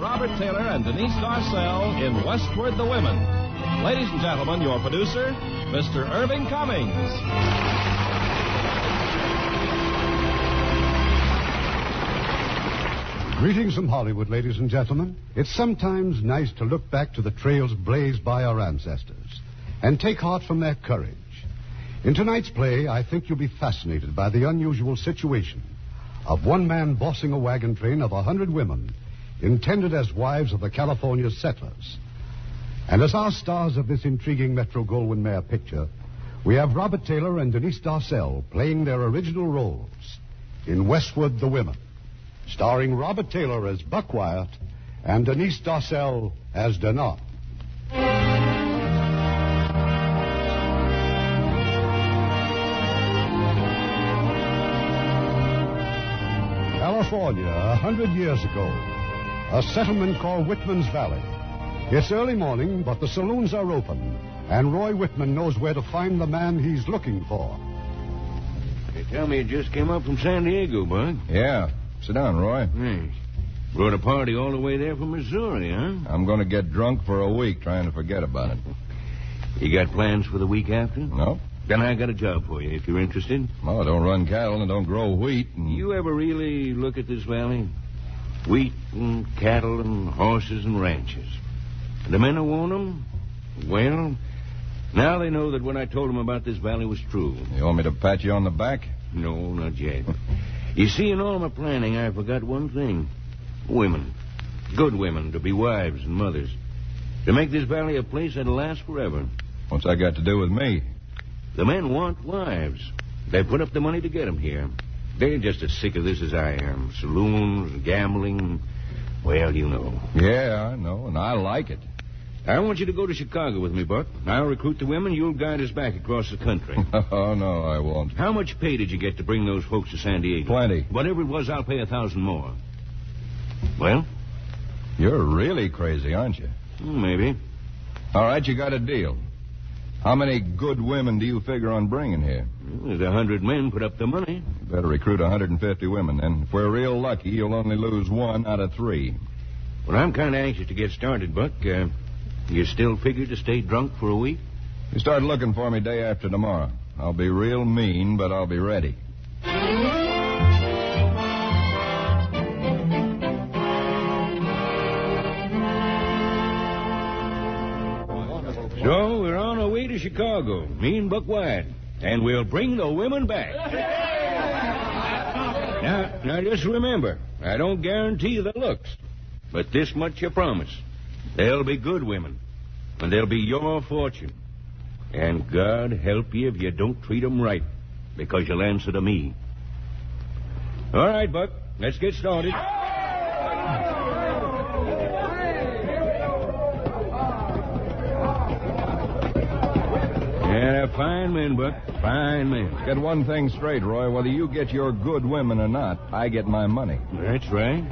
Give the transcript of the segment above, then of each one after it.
Robert Taylor and Denise Darcel in Westward the Women. Ladies and gentlemen, your producer, Mr. Irving Cummings. Greetings from Hollywood, ladies and gentlemen. It's sometimes nice to look back to the trails blazed by our ancestors and take heart from their courage. In tonight's play, I think you'll be fascinated by the unusual situation of one man bossing a wagon train of 100 women... intended as wives of the California settlers. And as our stars of this intriguing Metro-Goldwyn-Mayer picture, we have Robert Taylor and Denise Darcel playing their original roles in Westward the Women, starring Robert Taylor as Buck Wyatt and Denise Darcel as Denard. California, 100 years ago. A settlement called Whitman's Valley. It's early morning, but the saloons are open, and Roy Whitman knows where to find the man he's looking for. They tell me you just came up from San Diego, Bud. Yeah. Sit down, Roy. Thanks. Rode a party all the way there from Missouri, huh? I'm going to get drunk for a week trying to forget about it. You got plans for the week after? No. Then I got a job for you, if you're interested. Well, don't run cattle and don't grow wheat. And... You ever really look at this valley? Wheat and cattle and horses and ranches. The men who own them, well, now they know that what I told them about this valley was true. You want me to pat you on the back? No, not yet. You see, in all my planning, I forgot one thing. Women. Good women to be wives and mothers. To make this valley a place that'll last forever. What's that got to do with me? The men want wives. They put up the money to get them here. They're just as sick of this as I am. Saloons, gambling, well, you know. Yeah, I know, and I like it. I want you to go to Chicago with me, Buck. I'll recruit the women. You'll guide us back across the country. Oh, no, I won't. How much pay did you get to bring those folks to San Diego? Plenty. Whatever it was, I'll pay 1,000 more. Well? You're really crazy, aren't you? Maybe. All right, you got a deal. How many good women do you figure on bringing here? There's 100 men put up the money. You better recruit 150 women, and if we're real lucky, you'll only lose 1 out of 3. Well, I'm kind of anxious to get started, Buck. You still figure to stay drunk for a week? You start looking for me day after tomorrow. I'll be real mean, but I'll be ready. So, we're on our way to Chicago, me and Buck Wyatt, and we'll bring the women back. Now, just remember, I don't guarantee the looks, but this much you promise. They'll be good women, and they'll be your fortune. And God help you if you don't treat them right, because you'll answer to me. All right, Buck, let's get started. Fine men, Buck. Fine men. Get one thing straight, Roy. Whether you get your good women or not, I get my money. That's right.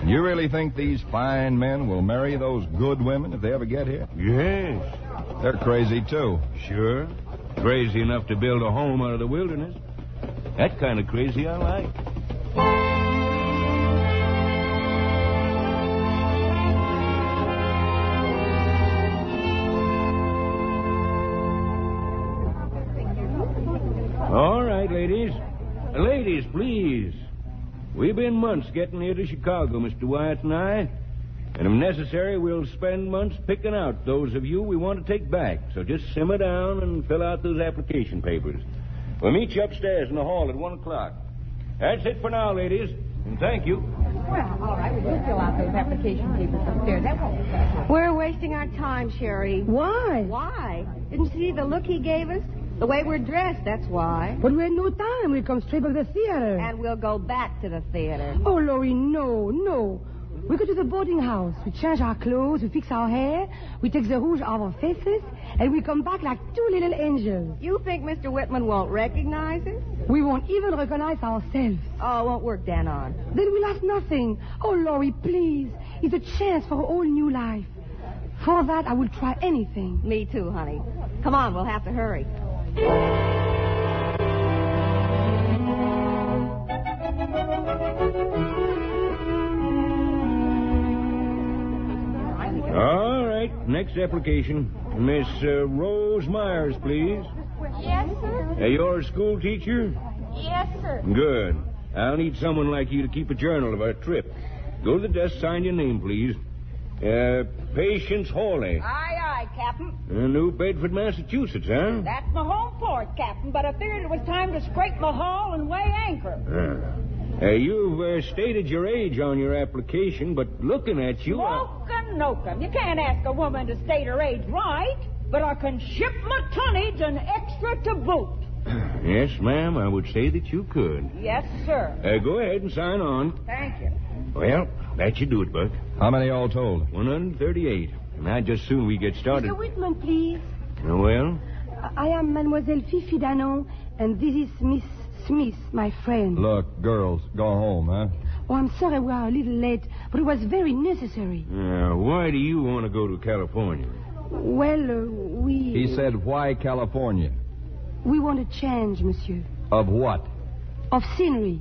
And you really think these fine men will marry those good women if they ever get here? Yes. They're crazy, too. Sure. Crazy enough to build a home out of the wilderness. That kind of crazy I like. All right, ladies. Ladies, please. We've been months getting here to Chicago, Mr. Wyatt and I. And if necessary, we'll spend months picking out those of you we want to take back. So just simmer down and fill out those application papers. We'll meet you upstairs in the hall at 1 o'clock. That's it for now, ladies. And thank you. Well, all right, we will fill out those application papers upstairs. That won't be. We're wasting our time, Sherry. Why? Why? Didn't you see the look he gave us? The way we're dressed, that's why. But we had no time. We'll come straight from the theater. And we'll go back to the theater. Oh, Lori, no. We go to the boarding house. We change our clothes, we fix our hair, we take the rouge off our faces, and we come back like two little angels. You think Mr. Whitman won't recognize us? We won't even recognize ourselves. Oh, it won't work, Dan. Then we'll have nothing. Oh, Lori, please. It's a chance for a whole new life. For that, I will try anything. Me too, honey. Come on, we'll have to hurry. All right, next application. Miss Rose Myers, please. Yes, sir. You're a school teacher? Yes, sir. Good. I'll need someone like you to keep a journal of our trip. Go to the desk, sign your name, please. Patience Hawley. Aye, Captain. New Bedford, Massachusetts, huh? That's my home port, Captain, but I figured it was time to scrape my haul and weigh anchor. You've stated your age on your application, but looking at you... Locum-nocum. You can't ask a woman to state her age right, but I can ship my tonnage and extra to boot. Yes, ma'am, I would say that you could. Yes, sir. Go ahead and sign on. Thank you. Well, that should do it, Buck. How many all told? 138. And I'd just soon we get started. Mr. Whitman, please. Well? I am Mademoiselle Fifi Danon, and this is Miss Smith, my friend. Look, girls, go home, huh? Oh, I'm sorry we are a little late, but it was very necessary. Why do you want to go to California? Well, we... He said, why California? We want a change, monsieur. Of what? Of scenery.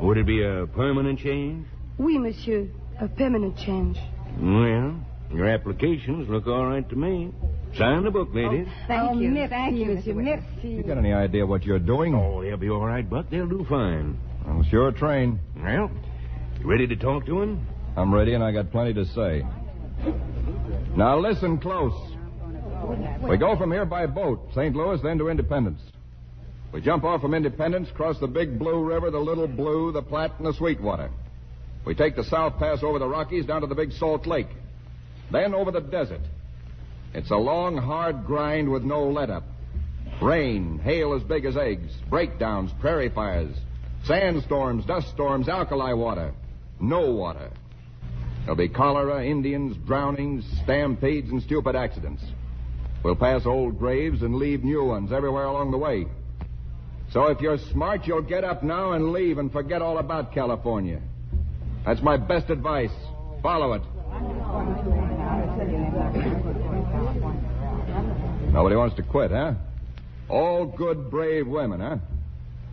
Would it be a permanent change? Oui, monsieur. A permanent change. Well, your applications look all right to me. Sign the book, ladies. Thank you. Merci, monsieur. You got any idea what you're doing? Oh, they'll be all right, Buck. They'll do fine. Well, it's your train. Well, you ready to talk to him? I'm ready, and I got plenty to say. Now, listen close. We go from here by boat, St. Louis, then to Independence. We jump off from Independence, cross the Big Blue River, the Little Blue, the Platte, and the Sweetwater. We take the South Pass over the Rockies down to the Big Salt Lake, then over the desert. It's a long, hard grind with no let-up. Rain, hail as big as eggs, breakdowns, prairie fires, sandstorms, dust storms, alkali water, no water. There'll be cholera, Indians, drownings, stampedes, and stupid accidents. We'll pass old graves and leave new ones everywhere along the way. So if you're smart, you'll get up now and leave and forget all about California. That's my best advice. Follow it. Nobody wants to quit, huh? All good, brave women, huh?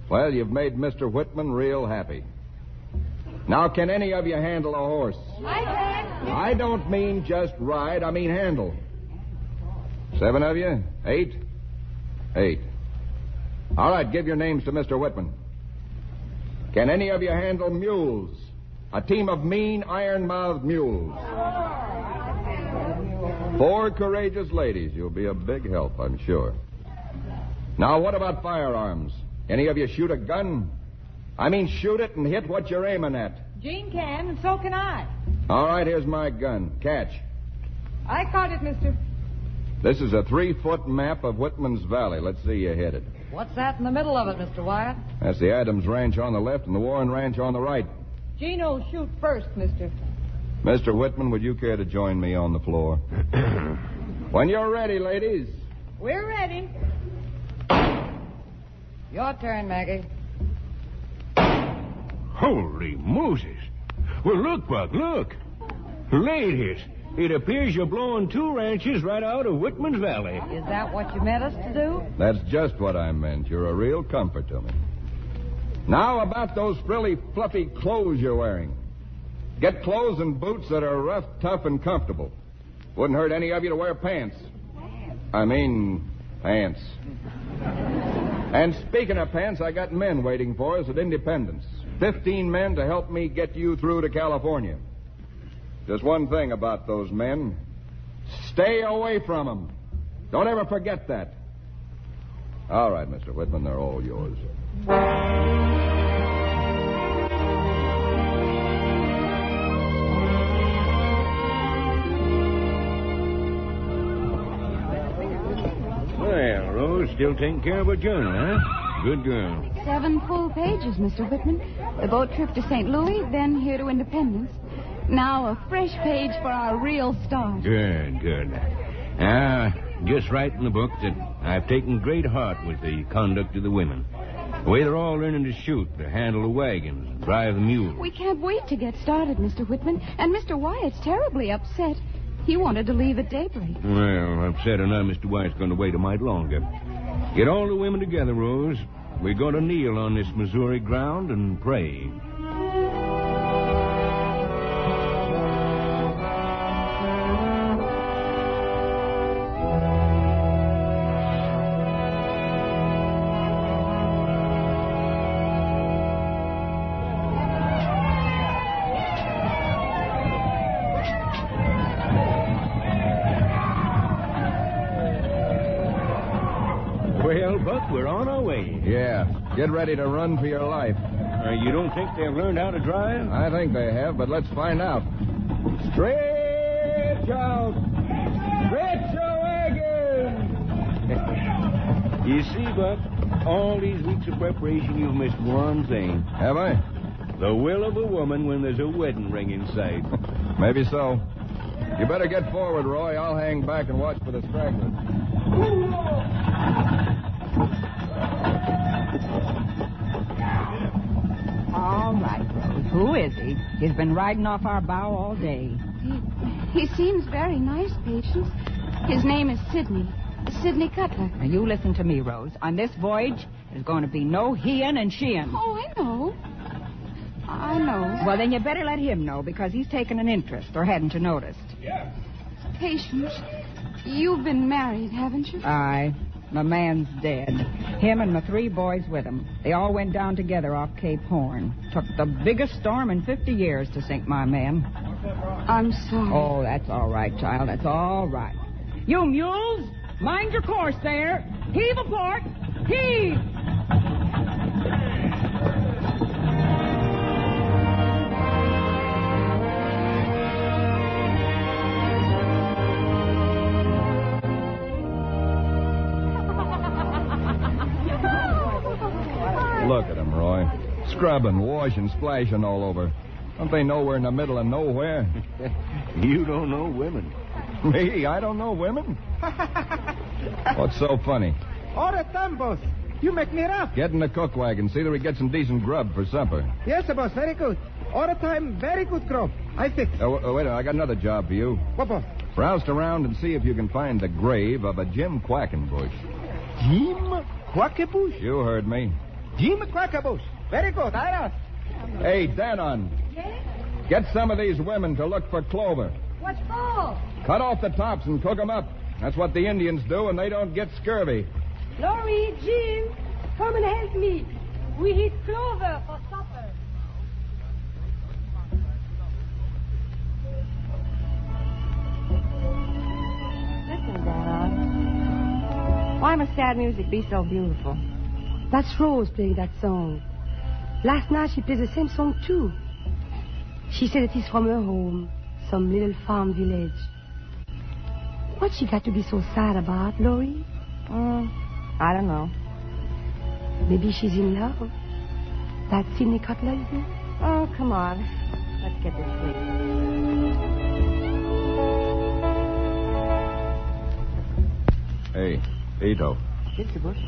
Well, you've made Mr. Whitman real happy. Now, can any of you handle a horse? I can. I don't mean just ride, I mean handle. 7 of you? 8? 8. All right, give your names to Mr. Whitman. Can any of you handle mules? A team of mean, iron-mouthed mules. 4 courageous ladies. You'll be a big help, I'm sure. Now, what about firearms? Any of you shoot a gun? I mean, shoot it and hit what you're aiming at. Jean can, and so can I. All right, here's my gun. Catch. I caught it, mister. This is a 3-foot map of Whitman's Valley. Let's see you hit it. What's that in the middle of it, Mr. Wyatt? That's the Adams Ranch on the left and the Warren Ranch on the right. Gino'll shoot first, mister. Mr. Whitman, would you care to join me on the floor? When you're ready, ladies. We're ready. Your turn, Maggie. Holy Moses. Well, look, Buck, look. Ladies, it appears you're blowing 2 ranches right out of Whitman's Valley. Is that what you meant us to do? That's just what I meant. You're a real comfort to me. Now about those frilly, fluffy clothes you're wearing. Get clothes and boots that are rough, tough, and comfortable. Wouldn't hurt any of you to wear pants. I mean, pants. And speaking of pants, I got men waiting for us at Independence. 15 men to help me get you through to California. Just one thing about those men. Stay away from them. Don't ever forget that. All right, Mr. Whitman, they're all yours. Well, Rose, still taking care of her journal, huh? Good girl. 7 full pages, Mr. Whitman. The boat trip to St. Louis, then here to Independence. Now a fresh page for our real start. Good, good. Just write in the book that I've taken great heart with the conduct of the women. The way they're all learning to shoot, to handle the wagons, drive the mules. We can't wait to get started, Mr. Whitman. And Mr. Wyatt's terribly upset. He wanted to leave at daybreak. Well, upset or not, Mr. Wyatt's going to wait a mite longer. Get all the women together, Rose. We're going to kneel on this Missouri ground and pray. Get ready to run for your life. You don't think they've learned how to drive? I think they have, but let's find out. Stretch out! Stretch your wagon! You see, Buck, all these weeks of preparation, you've missed one thing. Have I? The will of a woman when there's a wedding ring in sight. Maybe so. You better get forward, Roy. I'll hang back and watch for the stragglers. All right, Rose. Who is he? He's been riding off our bow all day. He seems very nice, Patience. His name is Sidney. Sidney Cutler. Now, you listen to me, Rose. On this voyage, there's going to be no he-in and she-in. Oh, I know. I know. Well, then you better let him know, because he's taken an interest, or hadn't you noticed? Yes. Patience, you've been married, haven't you? Aye. My man's dead. Him and my 3 boys with him. They all went down together off Cape Horn. Took the biggest storm in 50 years to sink my man. I'm sorry. Oh, that's all right, child. That's all right. You mules, mind your course there. Heave apart. Heave! Look at them, Roy. Scrubbing, washing, splashing all over. Don't they know we're in the middle of nowhere? You don't know women. Me? I don't know women? What's so funny? Ora tambos. You make me rough. Get in the cook wagon. See that we get some decent grub for supper. Yes, boss. Very good. Ora time, very good grub. I fix. Wait a minute. I got another job for you. What, boss? Roust around and see if you can find the grave of a Jim Quackenbush. Jim Quackenbush? You heard me. Jim Quackenbush. Very good. I ask. Hey, Dannon. Yes? Get some of these women to look for clover. What for? Cut off the tops and cook them up. That's what the Indians do, and they don't get scurvy. Glory, Jim. Come and help me. We eat clover for supper. Listen, Dannon. Why must sad music be so beautiful? That's Rose playing that song. Last night she played the same song, too. She said it is from her home, some little farm village. What's she got to be so sad about, Laurie? I don't know. Maybe she's in love. That's Sidney Cutler, isn't it? Oh, come on. Let's get this straight. Hey, Vito. It's a bush.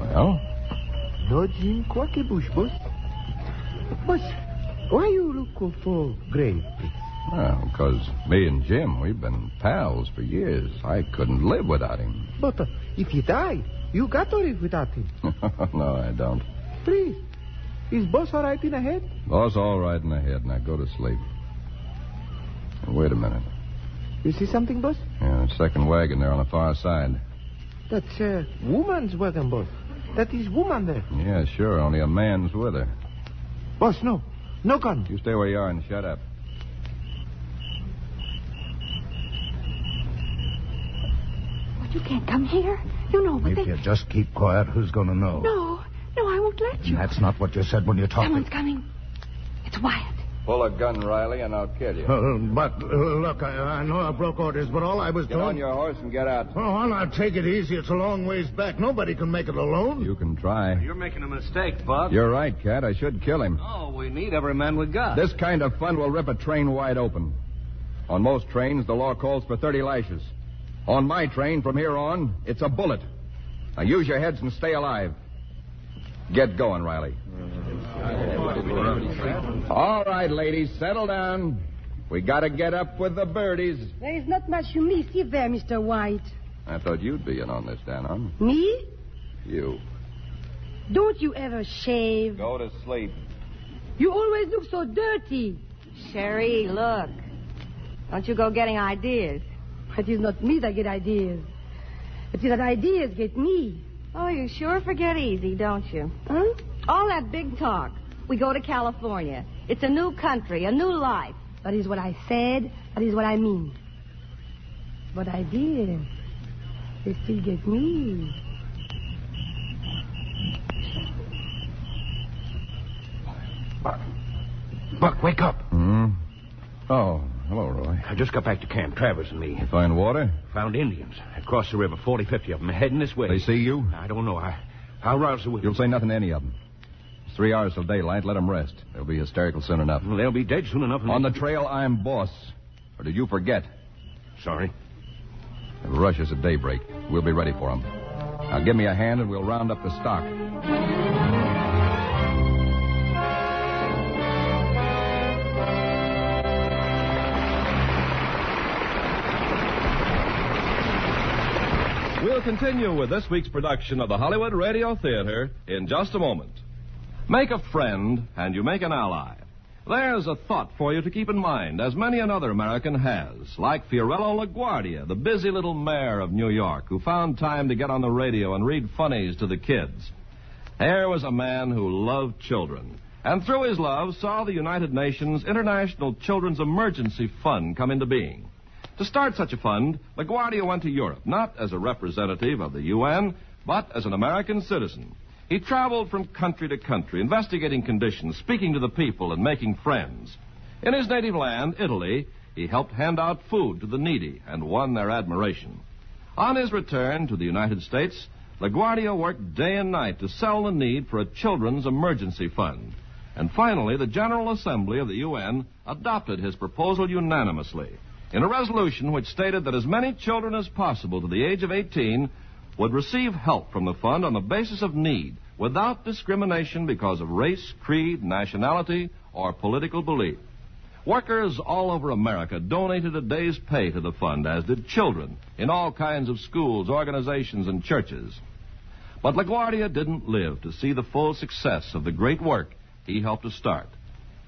Well? Lodging Quackenbush, boss. Boss, why you looking for grave? Well, because me and Jim, we've been pals for years. I couldn't live without him. But if he died, you got to live without him. No, I don't. Please, is boss all right in the head? Boss all right in the head. Now go to sleep. Wait a minute. You see something, boss? Yeah, that second wagon there on the far side. That's a woman's wagon, boss. That is woman there. Yeah, sure, only a man's with her. Boss, no. No gun. You stay where you are and shut up. You can't come here. You know what if they... you just keep quiet, who's going to know? No, I won't let you. And that's not what you said when you talked. Someone's coming. It's Wyatt. Pull a gun, Riley, and I'll kill you. Look, I know I broke orders, but all I was doing... Get on your horse and get out. Oh, now, take it easy. It's a long ways back. Nobody can make it alone. You can try. You're making a mistake, Bob. You're right, Cat. I should kill him. Oh, we need every man we got. This kind of fun will rip a train wide open. On most trains, the law calls for 30 lashes. On my train, from here on, it's a bullet. Now, use your heads and stay alive. Get going, Riley. All right, ladies, settle down. We got to get up with the birdies. There is not much you miss here, Mr. White. I thought you'd be in on this, Danon. Me? You. Don't you ever shave? Go to sleep. You always look so dirty. Sherry, look. Don't you go getting ideas. It is not me that get ideas. It is that ideas get me. Oh, you sure forget easy, don't you? Huh? All that big talk. We go to California. It's a new country, a new life. That is what I said. That is what I mean. But ideas, they still get me. Buck, wake up. Hmm? Oh, hello, Roy. I just got back to camp, Travers and me. You find water? Found Indians. Across the river, 40, 50 of them, heading this way. They see you? I don't know. I'll rouse the women. You'll say nothing to any of them. 3 hours till daylight. Let them rest. They'll be hysterical soon enough. Well, they'll be dead soon enough. On the trail, I'm boss. Or did you forget? Sorry. They'll rush us at daybreak. We'll be ready for them. Now give me a hand and we'll round up the stock. We'll continue with this week's production of the Hollywood Radio Theater in just a moment. Make a friend, and you make an ally. There's a thought for you to keep in mind, as many another American has, like Fiorello LaGuardia, the busy little mayor of New York, who found time to get on the radio and read funnies to the kids. Here was a man who loved children, and through his love saw the United Nations International Children's Emergency Fund come into being. To start such a fund, LaGuardia went to Europe, not as a representative of the UN, but as an American citizen. He traveled from country to country, investigating conditions, speaking to the people, and making friends. In his native land, Italy, he helped hand out food to the needy and won their admiration. On his return to the United States, LaGuardia worked day and night to sell the need for a children's emergency fund. And finally, the General Assembly of the UN adopted his proposal unanimously in a resolution which stated that as many children as possible to the age of 18 would receive help from the fund on the basis of need, without discrimination because of race, creed, nationality, or political belief. Workers all over America donated a day's pay to the fund, as did children, in all kinds of schools, organizations, and churches. But LaGuardia didn't live to see the full success of the great work he helped to start.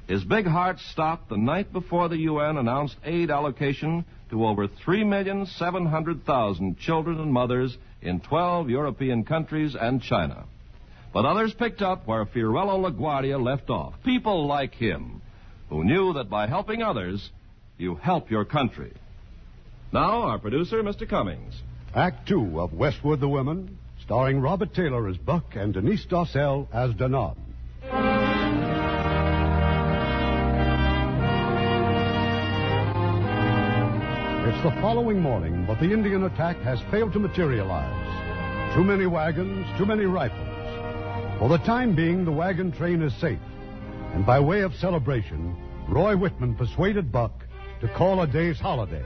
His big heart stopped the night before the UN announced aid allocation to over 3,700,000 children and mothers in 12 European countries and China. But others picked up where Fiorello LaGuardia left off. People like him, who knew that by helping others, you help your country. Now, our producer, Mr. Cummings. Act 2 of Westward the Women, starring Robert Taylor as Buck and Denise Darcel as Danon. It's the following morning, but the Indian attack has failed to materialize. Too many wagons, too many rifles. For the time being, the wagon train is safe. And by way of celebration, Roy Whitman persuaded Buck to call a day's holiday.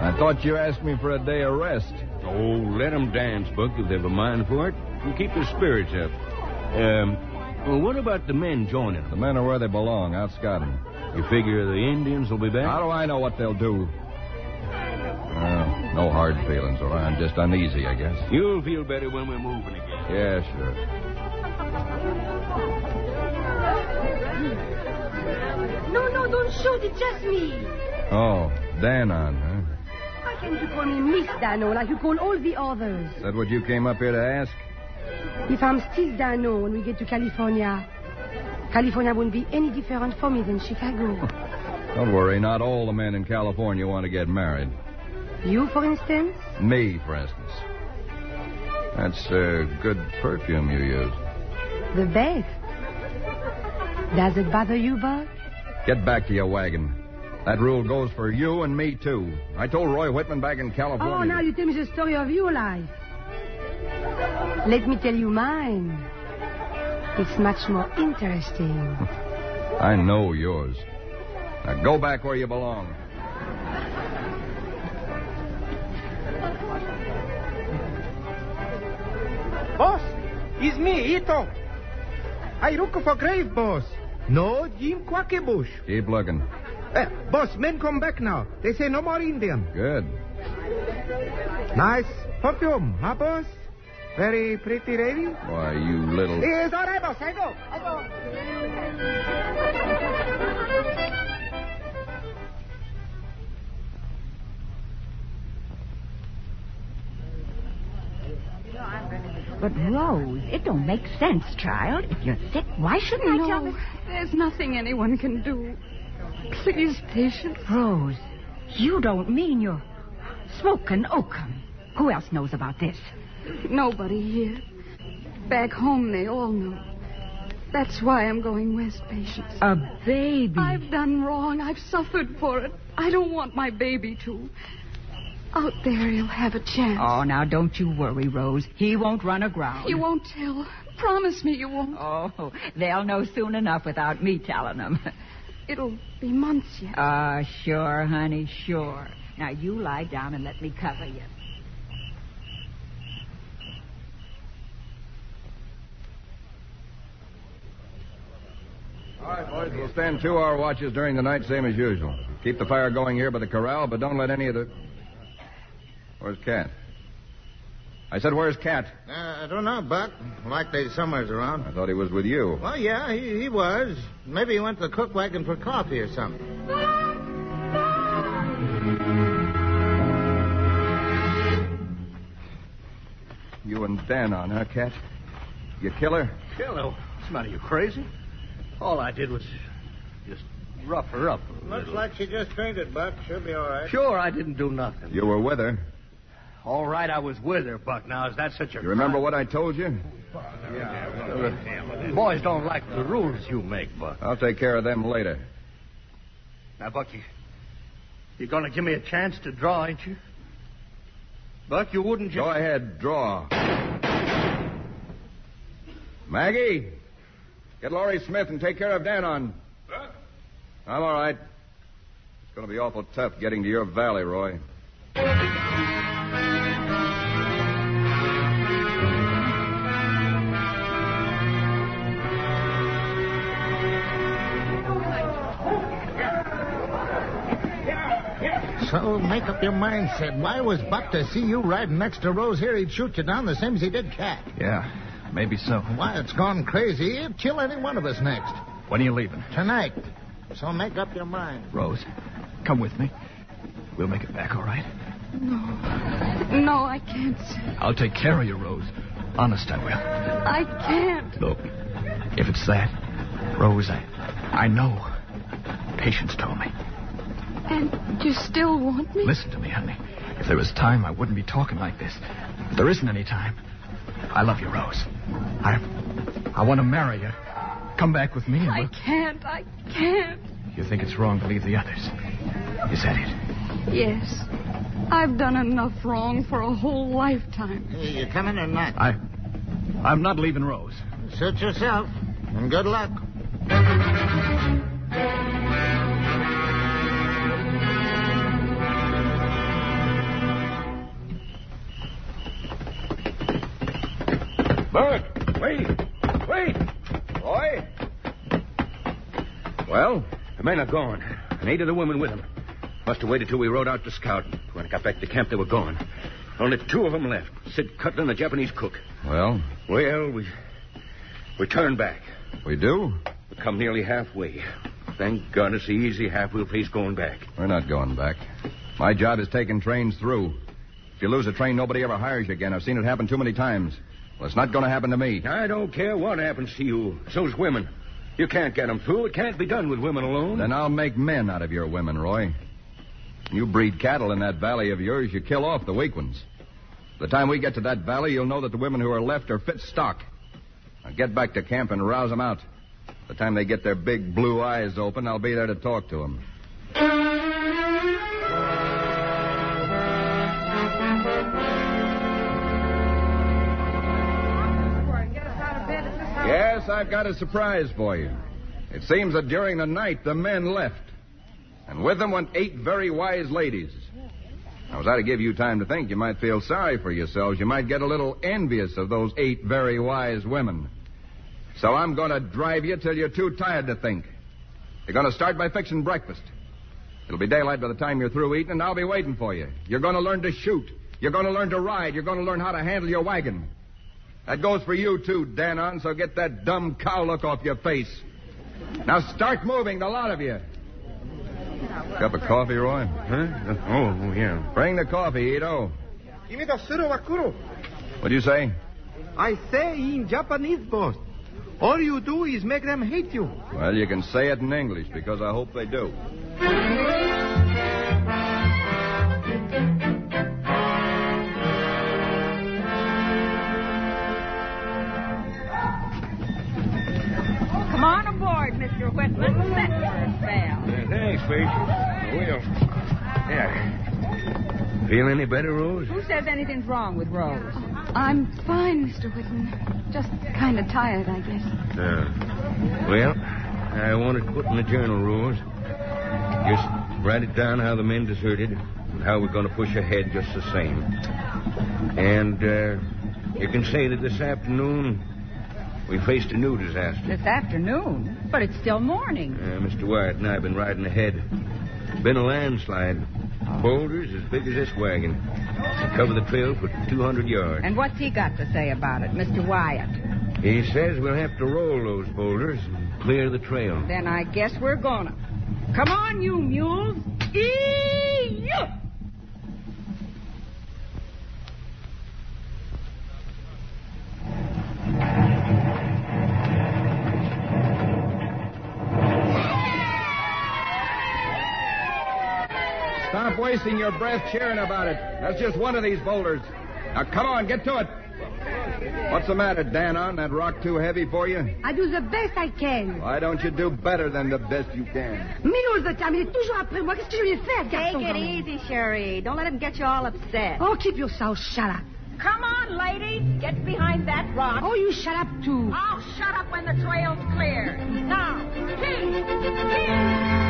I thought you asked me for a day of rest. Oh, let them dance, Buck, if they've a mind for it. And keep their spirits up. Well, what about the men joining them? The men are where they belong, out scouting. You figure the Indians will be back? How do I know what they'll do? No hard feelings, or I'm just uneasy, I guess. You'll feel better when we're moving again. Yeah, sure. No, don't shoot. It's just me. Oh, Danon, huh? Why can't you call me Miss Danon like you call all the others? Is that what you came up here to ask? If I'm still Danon when we get to California, California won't be any different for me than Chicago. Don't worry. Not all the men in California want to get married. You, for instance? Me, for instance. That's good perfume you use. The best. Does it bother you, Buck? Get back to your wagon. That rule goes for you and me, too. I told Roy Whitman back in California... Oh, now you tell me the story of your life. Let me tell you mine. It's much more interesting. I know yours. Now go back where you belong. Boss, it's me, Ito. I look for grave, boss. No, Jim Quackenbush. Keep looking. Boss, men come back now. They say no more Indian. Good. Nice perfume, huh, boss? Very pretty lady. Why, you little... It's all right, boss. I go. But, Rose, it don't make sense, child. If you're sick, why shouldn't I tell them? There's nothing anyone can do. Please, patient. Rose, you don't mean you're... Smokin' Oakham. Who else knows about this? Nobody here. Back home, they all know. That's why I'm going west, patient. A baby. I've done wrong. I've suffered for it. I don't want my baby to... Out there, he'll have a chance. Oh, now, don't you worry, Rose. He won't run aground. You won't tell. Promise me you won't. Oh, they'll know soon enough without me telling them. It'll be months yet. Sure, honey, sure. Now, you lie down and let me cover you. All right, boys, we'll stand 2 hour watches during the night, same as usual. Keep the fire going here by the corral, but don't let any of the... Where's Cat? I said, where's Cat? I don't know, Buck. Likely somewhere's around. I thought he was with you. Well, yeah, he was. Maybe he went to the cook wagon for coffee or something. You and Danon, huh, Cat? You kill her? Kill her? What's the matter? You crazy? All I did was just... rough her up. Looks like she just fainted, Buck. She'll be all right. Sure, I didn't do nothing. You were with her. All right, I was with her, Buck. Now, is that such a... You remember what I told you? Yeah. Boys don't like the rules you make, Buck. I'll take care of them later. Now, Buck, you're going to give me a chance to draw, ain't you? Buck, you wouldn't just... Go ahead, draw. Maggie, get Laurie Smith and take care of Danon. Buck? I'm all right. It's going to be awful tough getting to your valley, Roy. So make up your mind, Sid. Why was Buck to see you riding next to Rose here? He'd shoot you down the same as he did Cat. Yeah, maybe so. Why, it's gone crazy. He'd kill any one of us next. When are you leaving? Tonight. So make up your mind. Rose, come with me. We'll make it back, all right? No. No, I can't. I'll take care of you, Rose. Honest, I will. I can't. Look, if it's that, Rose, I know. Patience told me. And you still want me? Listen to me, honey. If there was time, I wouldn't be talking like this. But there isn't any time. I love you, Rose. I want to marry you. Come back with me and we'll... I can't. You think it's wrong to leave the others? Is that it? Yes. I've done enough wrong for a whole lifetime. Hey, you coming or not? I'm not leaving Rose. Suit yourself, and good luck. Well, the men are gone, and 8 of the women with them. Must have waited till we rode out to scout. When I got back to camp, they were gone. Only 2 of them left, Sid Cutler and the Japanese cook. Well? Well, we turn back. We do? We come nearly halfway. Thank God it's the easy half we'll face going back. We're not going back. My job is taking trains through. If you lose a train, nobody ever hires you again. I've seen it happen too many times. Well, it's not going to happen to me. I don't care what happens to you. So's women. You can't get them through. It can't be done with women alone. Then I'll make men out of your women, Roy. You breed cattle in that valley of yours, you kill off the weak ones. By the time we get to that valley, you'll know that the women who are left are fit stock. Now get back to camp and rouse them out. By the time they get their big blue eyes open, I'll be there to talk to them. Yes, I've got a surprise for you. It seems that during the night, the men left. And with them went 8 very wise ladies. Now, as I to give you time to think, you might feel sorry for yourselves. You might get a little envious of those 8 very wise women. So I'm going to drive you till you're too tired to think. You're going to start by fixing breakfast. It'll be daylight by the time you're through eating, and I'll be waiting for you. You're going to learn to shoot. You're going to learn to ride. You're going to learn how to handle your wagon. That goes for you, too, Danon, so get that dumb cow look off your face. Now start moving, the lot of you. Cup of coffee, Roy? Huh? Oh, yeah. Bring the coffee, Ito. Give me the suru wakuru. What'd you say? I say in Japanese, boss. All you do is make them hate you. Well, you can say it in English, because I hope they do. Come on aboard, Mr. Whitman. Set your sail. Thanks, Faith. I will. Yeah. Feel any better, Rose? Who says anything's wrong with Rose? I'm fine, Mr. Whitman. Just kind of tired, I guess. Well, I wanted to put in the journal, Rose. Just write it down how the men deserted and how we're going to push ahead just the same. And you can say that this afternoon... we faced a new disaster. This afternoon? But it's still morning. Mr. Wyatt and I have been riding ahead. Been a landslide. Boulders as big as this wagon. It covered the trail for 200 yards. And what's he got to say about it, Mr. Wyatt? He says we'll have to roll those boulders and clear the trail. Then I guess we're gonna. Come on, you mules. Eee-yup! Stop wasting your breath cheering about it. That's just one of these boulders. Now, come on, get to it. What's the matter, Danon? That rock too heavy for you? I do the best I can. Why don't you do better than the best you can? Take it easy, Sherry. Don't let him get you all upset. Oh, keep yourself shut up. Come on, lady. Get behind that rock. Oh, you shut up, too. I'll shut up when the trail's clear. Now, keep.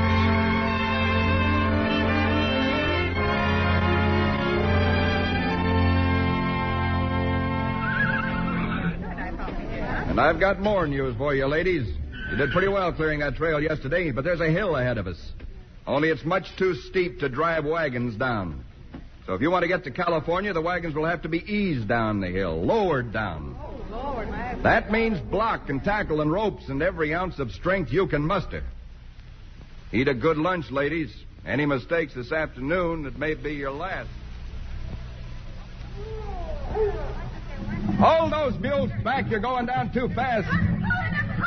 And I've got more news for you, ladies. You did pretty well clearing that trail yesterday, but there's a hill ahead of us. Only it's much too steep to drive wagons down. So if you want to get to California, the wagons will have to be eased down the hill, lowered down. That means block and tackle and ropes and every ounce of strength you can muster. Eat a good lunch, ladies. Any mistakes this afternoon, it may be your last. Hold those mules back. You're going down too fast. I'm pulling them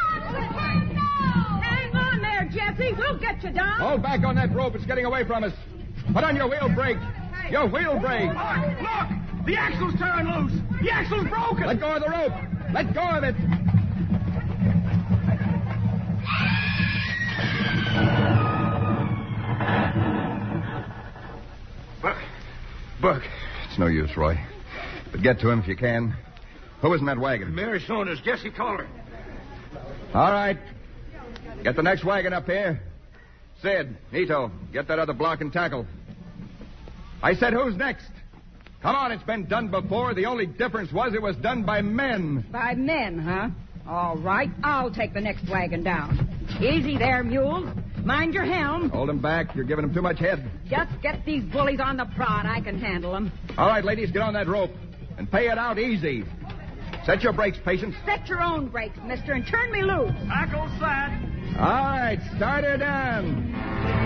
hard. Hang on there, Jesse. We'll get you down. Hold back on that rope. It's getting away from us. Put on your wheel brake. Your wheel brake. Look. The axle's turned loose. The axle's broken. Let go of the rope. Let go of it. Buck. It's no use, Roy. But get to him if you can. Who was in that wagon? Mary Saunders, Jesse Caller. All right. Get the next wagon up here. Sid, Nito, get that other block and tackle. I said, who's next? Come on, it's been done before. The only difference was it was done by men. By men, huh? All right, I'll take the next wagon down. Easy there, mules. Mind your helm. Hold them back. You're giving them too much head. Just get these bullies on the prod. I can handle them. All right, ladies, get on that rope and pay it out easy. Set your brakes, Patience. Set your own brakes, mister, and turn me loose. Back on side. All right, start her down.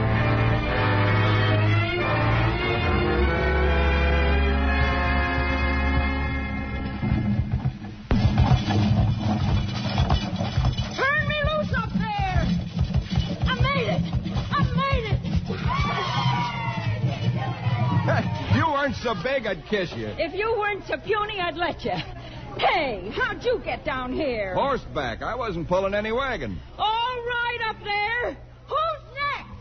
So big, I'd kiss you. If you weren't so puny, I'd let you. Hey, how'd you get down here? Horseback. I wasn't pulling any wagon. All right, up there. Who's next?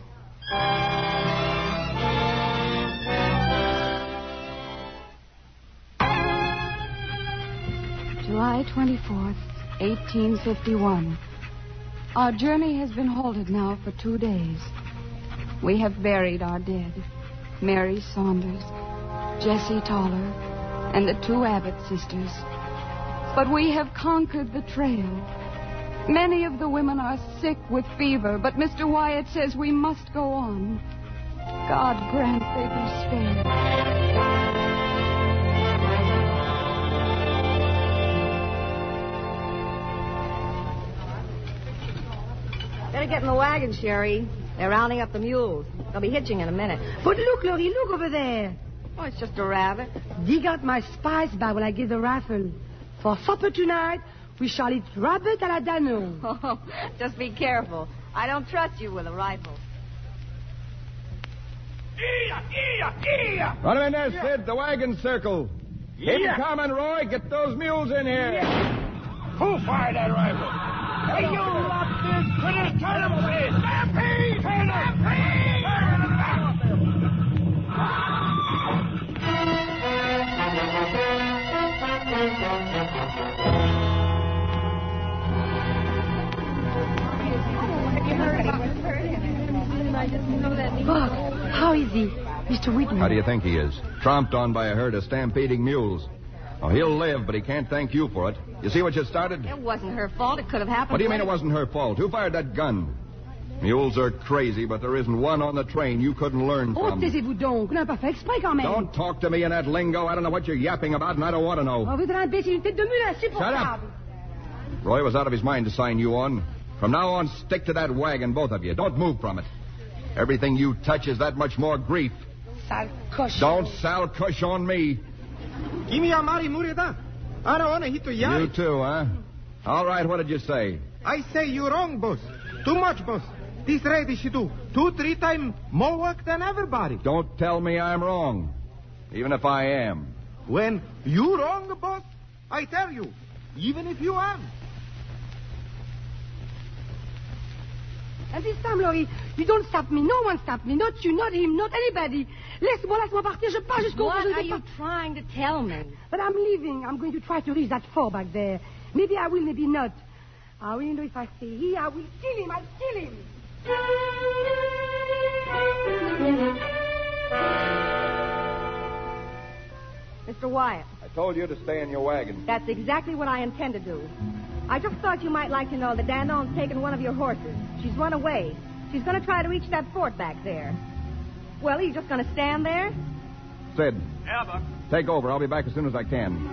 July 24th, 1851. Our journey has been halted now for 2 days. We have buried our dead. Mary Saunders, Jessie Toller, and the 2 Abbott sisters. But we have conquered the trail. Many of the women are sick with fever, but Mr. Wyatt says we must go on. God grant they be spared. Better get in the wagon, Sherry. They're rounding up the mules. They'll be hitching in a minute. But look, Laurie, look over there. Oh, it's just a rabbit. Dig out my spice bag while I give the raffle. For supper tonight, we shall eat rabbit à la Dano. Oh, just be careful. I don't trust you with a rifle. Run him in there, Sid. The wagon circle. Keep him coming, Roy. Get those mules in here. Yeah. Who fired that rifle? Hey, you lobsters. Critters, turn them away. Stampede! Stampede! Bob, how is he, Mr. Whitman? How do you think he is? Tromped on by a herd of stampeding mules. Now, he'll live, but he can't thank you for it. You see what you started? It wasn't her fault. It could have happened. What do you mean it wasn't her fault? Who fired that gun? Mules are crazy, but there isn't one on the train you couldn't learn from. Don't talk to me in that lingo. I don't know what you're yapping about, and I don't want to know. Shut up. Roy was out of his mind to sign you on. From now on, stick to that wagon, both of you. Don't move from it. Everything you touch is that much more grief. Don't sal cush on me. I don't want to hit you. You too, huh? All right, what did you say? I say you're wrong, boss. Too much, boss. This lady, she do 2-3 times more work than everybody. Don't tell me I'm wrong, even if I am. When you're wrong, boss, I tell you, even if you are. At this time, Laurie, you don't stop me. No one stopped me. Not you, not him, not anybody. Laisse-moi partir. Je pars jusqu'au bout. What are you trying to tell me? But I'm leaving. I'm going to try to reach that 4 back there. Maybe I will, maybe not. I will know if I stay here. I will kill him. I'll kill him. Mr. Wyatt. I told you to stay in your wagon. That's exactly what I intend to do. I just thought you might like to know that Danone's taken one of your horses. She's run away. She's going to try to reach that fort back there. Well, are you just going to stand there? Sid. Yeah, Buck. Take over. I'll be back as soon as I can.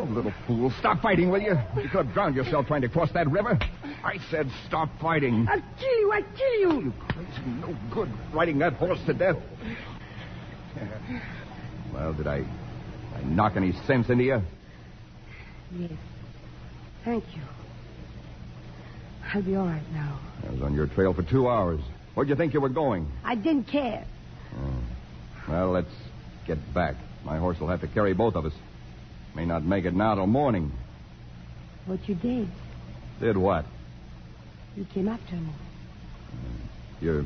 Oh, little fool. Stop fighting, will you? You could have drowned yourself trying to cross that river. I said stop fighting. I'll kill you. I'll kill you. You crazy no good riding that horse to death. Well, did I knock any sense into you? Yes. Thank you. I'll be all right now. I was on your trail for 2 hours. Where'd you think you were going? I didn't care. Oh. Well, let's get back. My horse will have to carry both of us. May not make it now till morning. What you did? Did what? You came after me. Your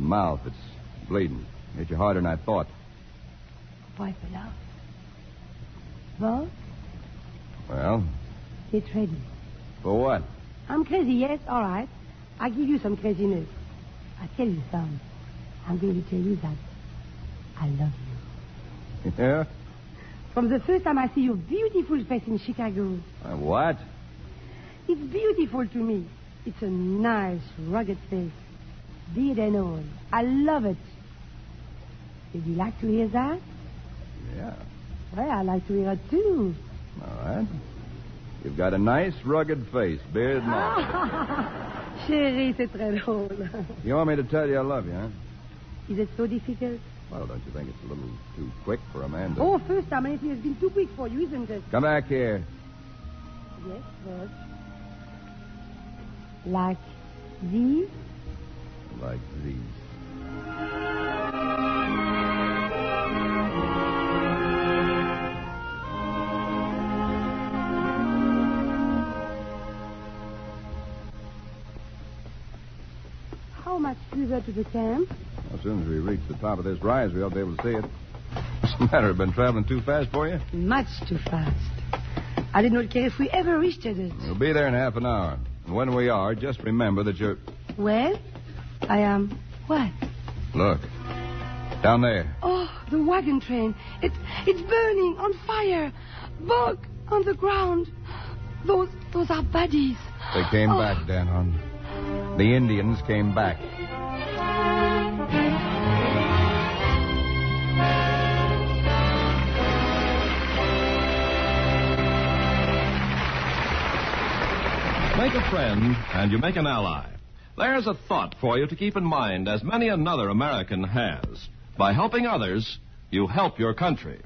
mouth, it's bleeding. Hit you harder than I thought. Wipe it out. Well? Well? Get ready. For what? I'm crazy, yes, all right. I give you some craziness. I tell you some. I'm going to tell you that I love you. Yeah? From the first time I see your beautiful face in Chicago. What? It's beautiful to me. It's a nice, rugged face. Beard and all. I love it. Would you like to hear that? Yeah. Well, I like to hear it, too. All right. You've got a nice, rugged face, beard and all. Chérie, c'est très drôle. You want me to tell you I love you, huh? Is it so difficult? Well, don't you think it's a little too quick for a man to... Oh, first time anything has been too quick for you, isn't it? Come back here. Yes, yes. Like these? Like these. How much further to the camp? As soon as we reach the top of this rise, we ought to be able to see it. What's the matter? Been traveling too fast for you? Much too fast. I did not care if we ever reached it. We'll be there in half an hour. And when we are, just remember that you're... Well, I am... What? Look. Down there. Oh, the wagon train. It's burning on fire. Bog on the ground. Those are bodies. They came back, Danhon. The Indians came back. Make a friend, and you make an ally. There's a thought for you to keep in mind, as many another American has. By helping others, you help your country.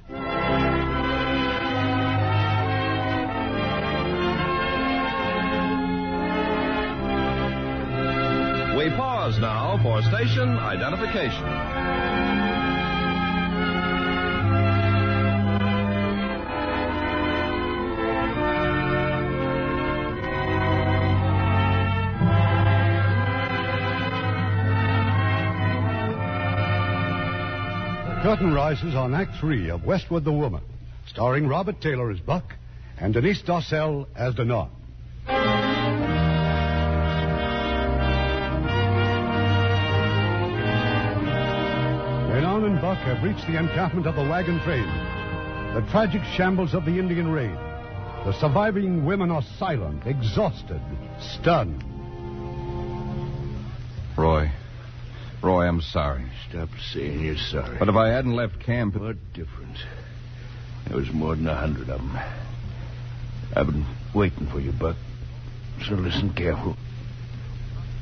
We pause now for station identification. The curtain rises on Act 3 of Westward the Woman, starring Robert Taylor as Buck and Denise Darcel as the Nun. The Nun and Buck have reached the encampment of the wagon train, the tragic shambles of the Indian raid. The surviving women are silent, exhausted, stunned. Roy, I'm sorry. Stop saying you're sorry. But if I hadn't left camp... What difference? There was more than 100 of them. I've been waiting for you, Buck. So listen careful.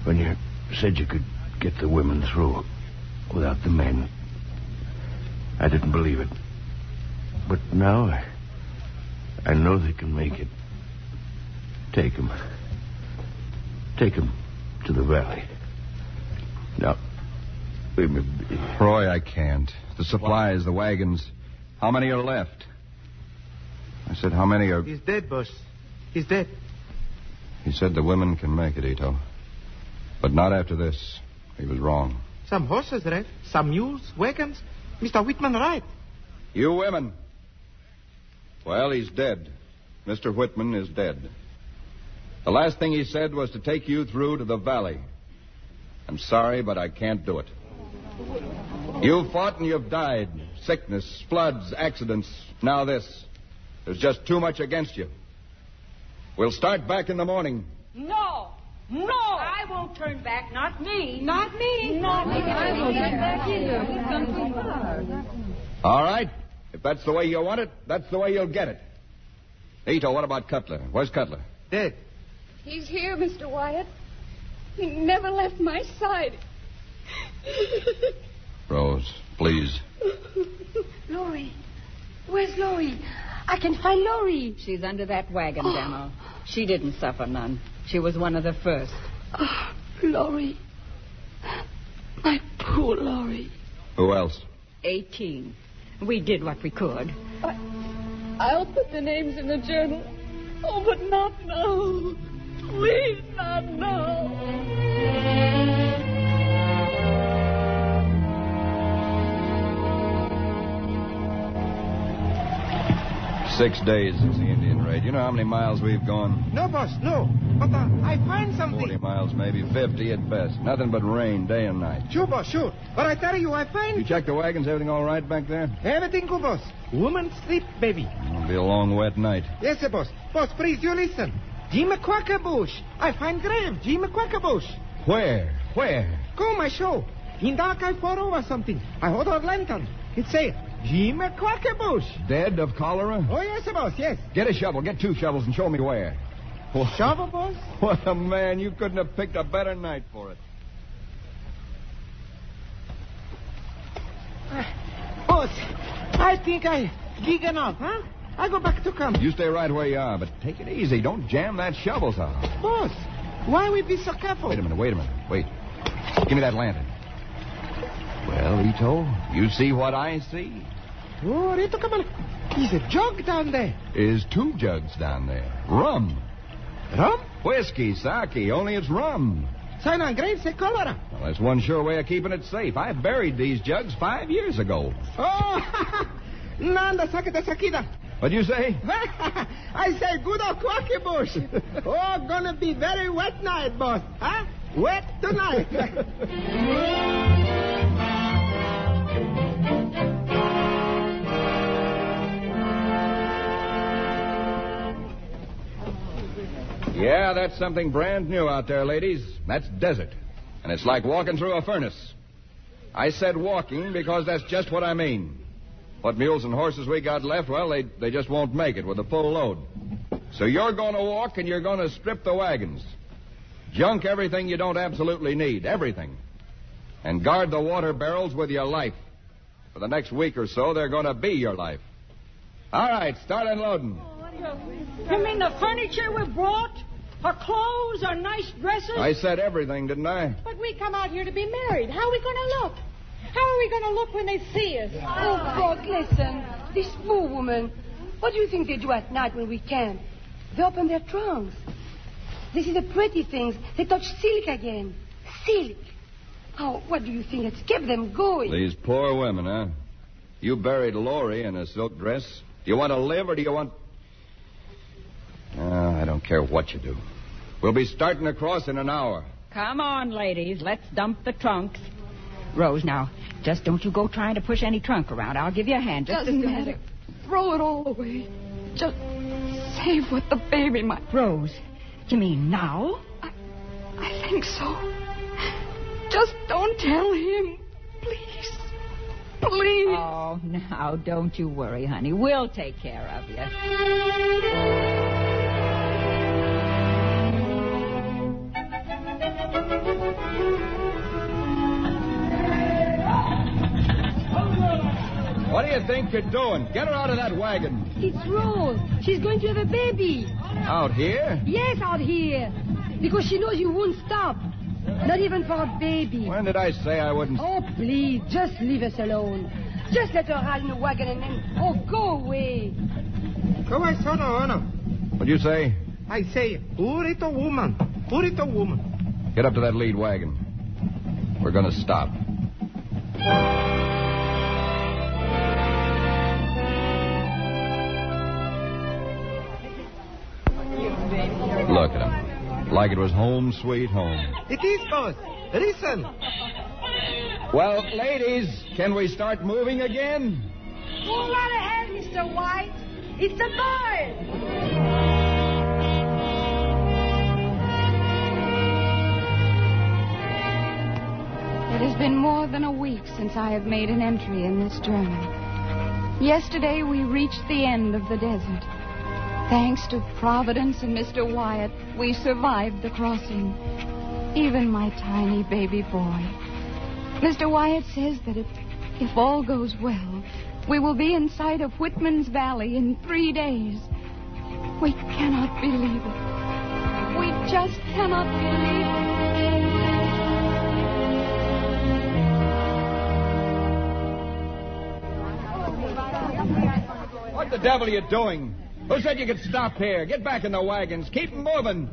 When you said you could get the women through without the men, I didn't believe it. But now I know they can make it. Take them. Take them to the valley. Now... Roy, I can't. The supplies, the wagons. How many are left? I said, how many are... He's dead, boss. He's dead. He said the women can make it, Ito. But not after this. He was wrong. Some horses, right? Some mules, wagons. Mr. Whitman, right? You women. Well, he's dead. Mr. Whitman is dead. The last thing he said was to take you through to the valley. I'm sorry, but I can't do it. You've fought and you've died. Sickness, floods, accidents. Now this. There's just too much against you. We'll start back in the morning. No. No. I won't turn back. Not me. Not me. Not me. I won't turn back either. All right. If that's the way you want it, that's the way you'll get it. Ito, what about Cutler? Where's Cutler? Dead. He's here, Mr. Wyatt. He never left my side. Rose, please. Lori. Where's Lori? I can find Lori. She's under that wagon, Demo. She didn't suffer none. She was one of the first. Oh, Lori. My poor Lori. Who else? 18. We did what we could. I'll put the names in the journal. Oh, but not now. Please, not now. 6 days since the Indian raid. You know how many miles we've gone? No, boss, no. But I find something. 40 miles, maybe 50 at best. Nothing but rain, day and night. Sure, boss, sure. But I tell you, I find... You check the wagons, everything all right back there? Everything good, boss. Woman sleep, baby. It'll be a long, wet night. Yes, sir, boss. Boss, please, you listen. Jim Quackerbush. I find grave, Jim Quackerbush. Where? Where? Come, I show. In dark, I fall over something. I hold out lantern. It say... Jim Quackerbush. Dead of cholera? Oh, yes, boss, yes. Get a shovel. Get 2 shovels and show me where. Well, shovel, boss? What a man. You couldn't have picked a better night for it. Boss, I think I gigging up, huh? I go back to camp. You stay right where you are, but take it easy. Don't jam that shovel, sir. Boss, why we be so careful? Wait a minute. Wait. Give me that lantern. Well, Ito, you see what I see. Oh, Ito, come on. There's a jug down there. There's 2 jugs down there. Rum. Rum? Whiskey, sake, only it's rum. Sign on grave, say cholera. Well, that's one sure way of keeping it safe. I buried these jugs 5 years ago. Oh, nanda sakita sakida. What'd you say? I say good old Quackerbush. Oh, gonna be very wet night, boss. Huh? Wet tonight. Yeah, that's something brand new out there, ladies. That's desert. And it's like walking through a furnace. I said walking because that's just what I mean. What mules and horses we got left, well, they just won't make it with a full load. So you're going to walk and you're going to strip the wagons. Junk everything you don't absolutely need, everything. And guard the water barrels with your life. For the next week or so, they're going to be your life. All right, start unloading. You mean the furniture we brought? Our clothes, our nice dresses? I said everything, didn't I? But we come out here to be married. How are we going to look? How are we going to look when they see us? Oh, God, listen. This poor woman. What do you think they do at night when we camp? They open their trunks. They see the pretty things. They touch silk again. Silk. Oh, what do you think? It's kept them going. These poor women, huh? You buried Lori in a silk dress. Do you want to live or do you want... I don't care what you do. We'll be starting across in an hour. Come on, ladies. Let's dump the trunks. Rose, now, just don't you go trying to push any trunk around. I'll give you a hand. Doesn't matter. Throw it all away. Just save what the baby might... Rose, you mean now? I think so. Just don't tell him. Please. Please. Oh, now, don't you worry, honey. We'll take care of you. What do you think you're doing? Get her out of that wagon. It's Rose. She's going to have a baby. Out here? Yes, out here. Because she knows you won't stop. Not even for a baby. When did I say I wouldn't... Oh, please, just leave us alone. Just let her out in the wagon and then... Oh, go away. Come sono, Anna. What'd you say? I say, purito woman. Purito woman. Get up to that lead wagon. We're going to stop. Look at him. Like it was home sweet home. It is, boss. Listen. Well, ladies, can we start moving again? Pull out ahead, Mr. White. It's the boys. It has been more than a week since I have made an entry in this journal. Yesterday, we reached the end of the desert. Thanks to Providence and Mr. Wyatt, we survived the crossing. Even my tiny baby boy. Mr. Wyatt says that if all goes well, we will be in sight of Whitman's Valley in 3 days. We cannot believe it. We just cannot believe it. What the devil are you doing? Who said you could stop here? Get back in the wagons. Keep moving.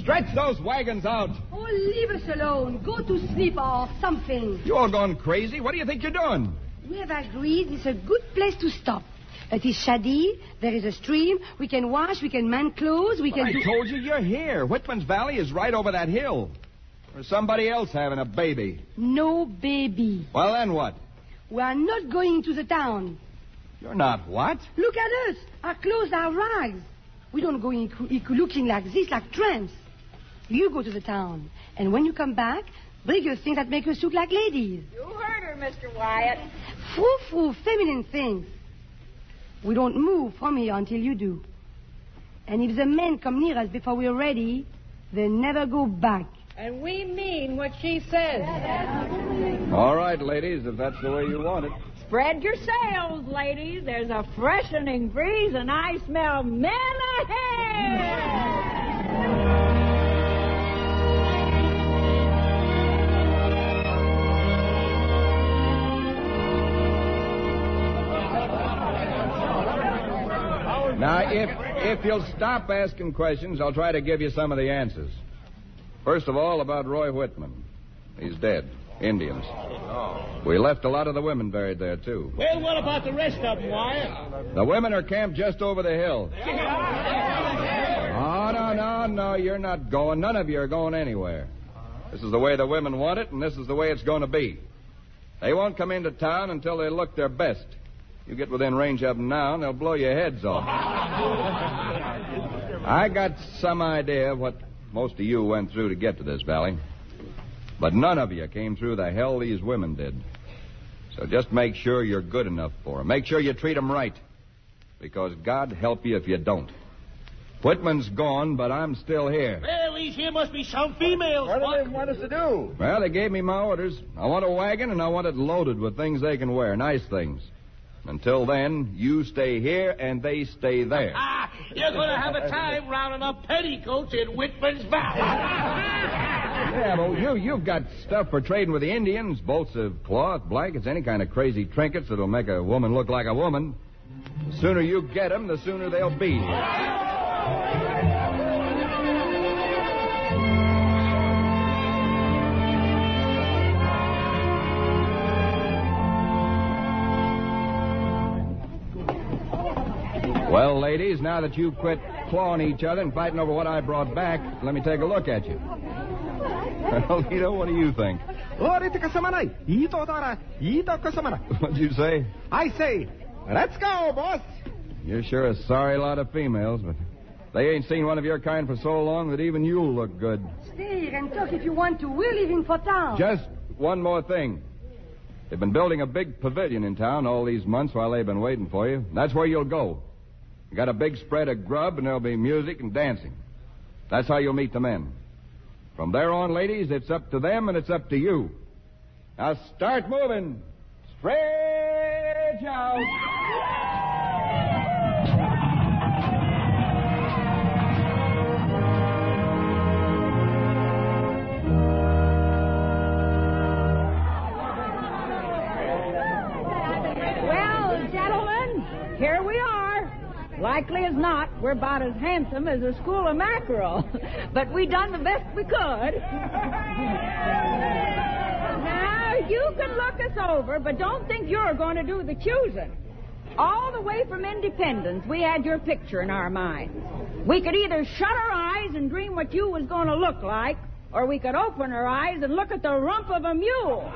Stretch those wagons out. Oh, leave us alone. Go to sleep or something. You all gone crazy? What do you think you're doing? We have agreed it's a good place to stop. It is shady. There is a stream. We can wash. We can mend clothes. We can. I told you you're here. Whitman's Valley is right over that hill. Or somebody else having a baby. No baby. Well, then what? We are not going to the town. You're not what? Look at us. Our clothes are rags. We don't go in looking like this, like tramps. You go to the town. And when you come back, bring us things that make us look like ladies. You heard her, Mr. Wyatt. Frou-frou, feminine things. We don't move from here until you do. And if the men come near us before we're ready, they never go back. And we mean what she says. All right, ladies, if that's the way you want it. Spread your sails, ladies. There's a freshening breeze, and I smell men ahead. Now, if you'll stop asking questions, I'll try to give you some of the answers. First of all, about Roy Whitman. He's dead. Indians. We left a lot of the women buried there, too. Well, what about the rest of them, Wyatt? The women are camped just over the hill. Oh, no, you're not going. None of you are going anywhere. This is the way the women want it, and this is the way it's going to be. They won't come into town until they look their best. You get within range of them now, and they'll blow your heads off. I got some idea of what most of you went through to get to this valley. But none of you came through the hell these women did. So just make sure you're good enough for them. Make sure you treat them right. Because God help you if you don't. Whitman's gone, but I'm still here. Well, these here must be some females. What do they want us to do? Well, they gave me my orders. I want a wagon, and I want it loaded with things they can wear, nice things. Until then, you stay here and they stay there. You're going to have a time rounding up petticoats in Whitman's Valley. Yeah, well, you've got stuff for trading with the Indians, bolts of cloth, blankets, any kind of crazy trinkets that'll make a woman look like a woman. The sooner you get them, the sooner they'll be here. Well, ladies, now that you've quit clawing each other and fighting over what I brought back, let me take a look at you. Well, Lito, what do you think? What'd you say? I say, let's go, boss. You're sure a sorry lot of females, but they ain't seen one of your kind for so long that even you'll look good. Stay and talk if you want to. We're leaving for town. Just one more thing. They've been building a big pavilion in town all these months while they've been waiting for you. That's where you'll go. You got a big spread of grub, and there'll be music and dancing. That's how you'll meet the men. From there on, ladies, it's up to them and it's up to you. Now start moving. Stretch out. Well, gentlemen, here we are. Likely as not, we're about as handsome as a school of mackerel. But we done the best we could. Now, you can look us over, but don't think you're going to do the choosing. All the way from Independence, we had your picture in our minds. We could either shut our eyes and dream what you was going to look like, or we could open our eyes and look at the rump of a mule.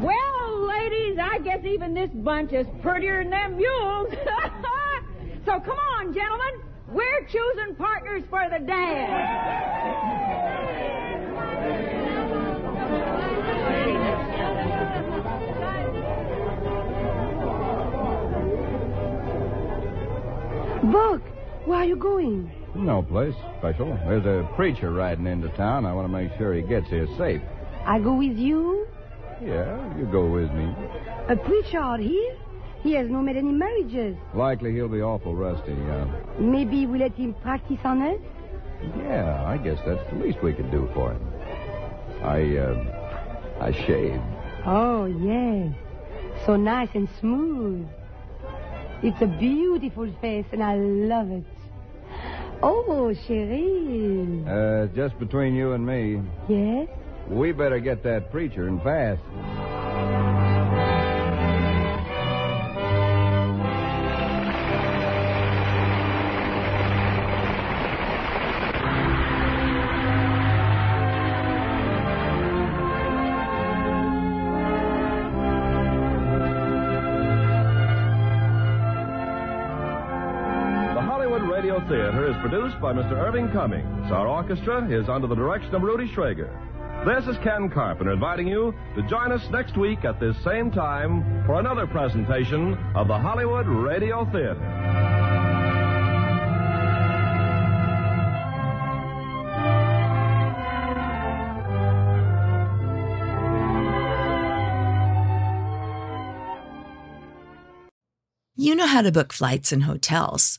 Well, ladies, I guess even this bunch is prettier than them mules. So come on, gentlemen. We're choosing partners for the dance. Buck, where are you going? No place special. There's a preacher riding into town. I want to make sure he gets here safe. I go with you? Yeah, you go with me. A preacher out here? He has not made any marriages. Likely he'll be awful rusty, Maybe we let him practice on us? Yeah, I guess that's the least we could do for him. I shave. Oh, yes. So nice and smooth. It's a beautiful face, and I love it. Oh, chérie. Just between you and me. Yes? We better get that preacher and fast. Radio Theater is produced by Mr. Irving Cummings. Our orchestra is under the direction of Rudy Schrager. This is Ken Carpenter inviting you to join us next week at this same time for another presentation of the Hollywood Radio Theater. You know how to book flights and hotels.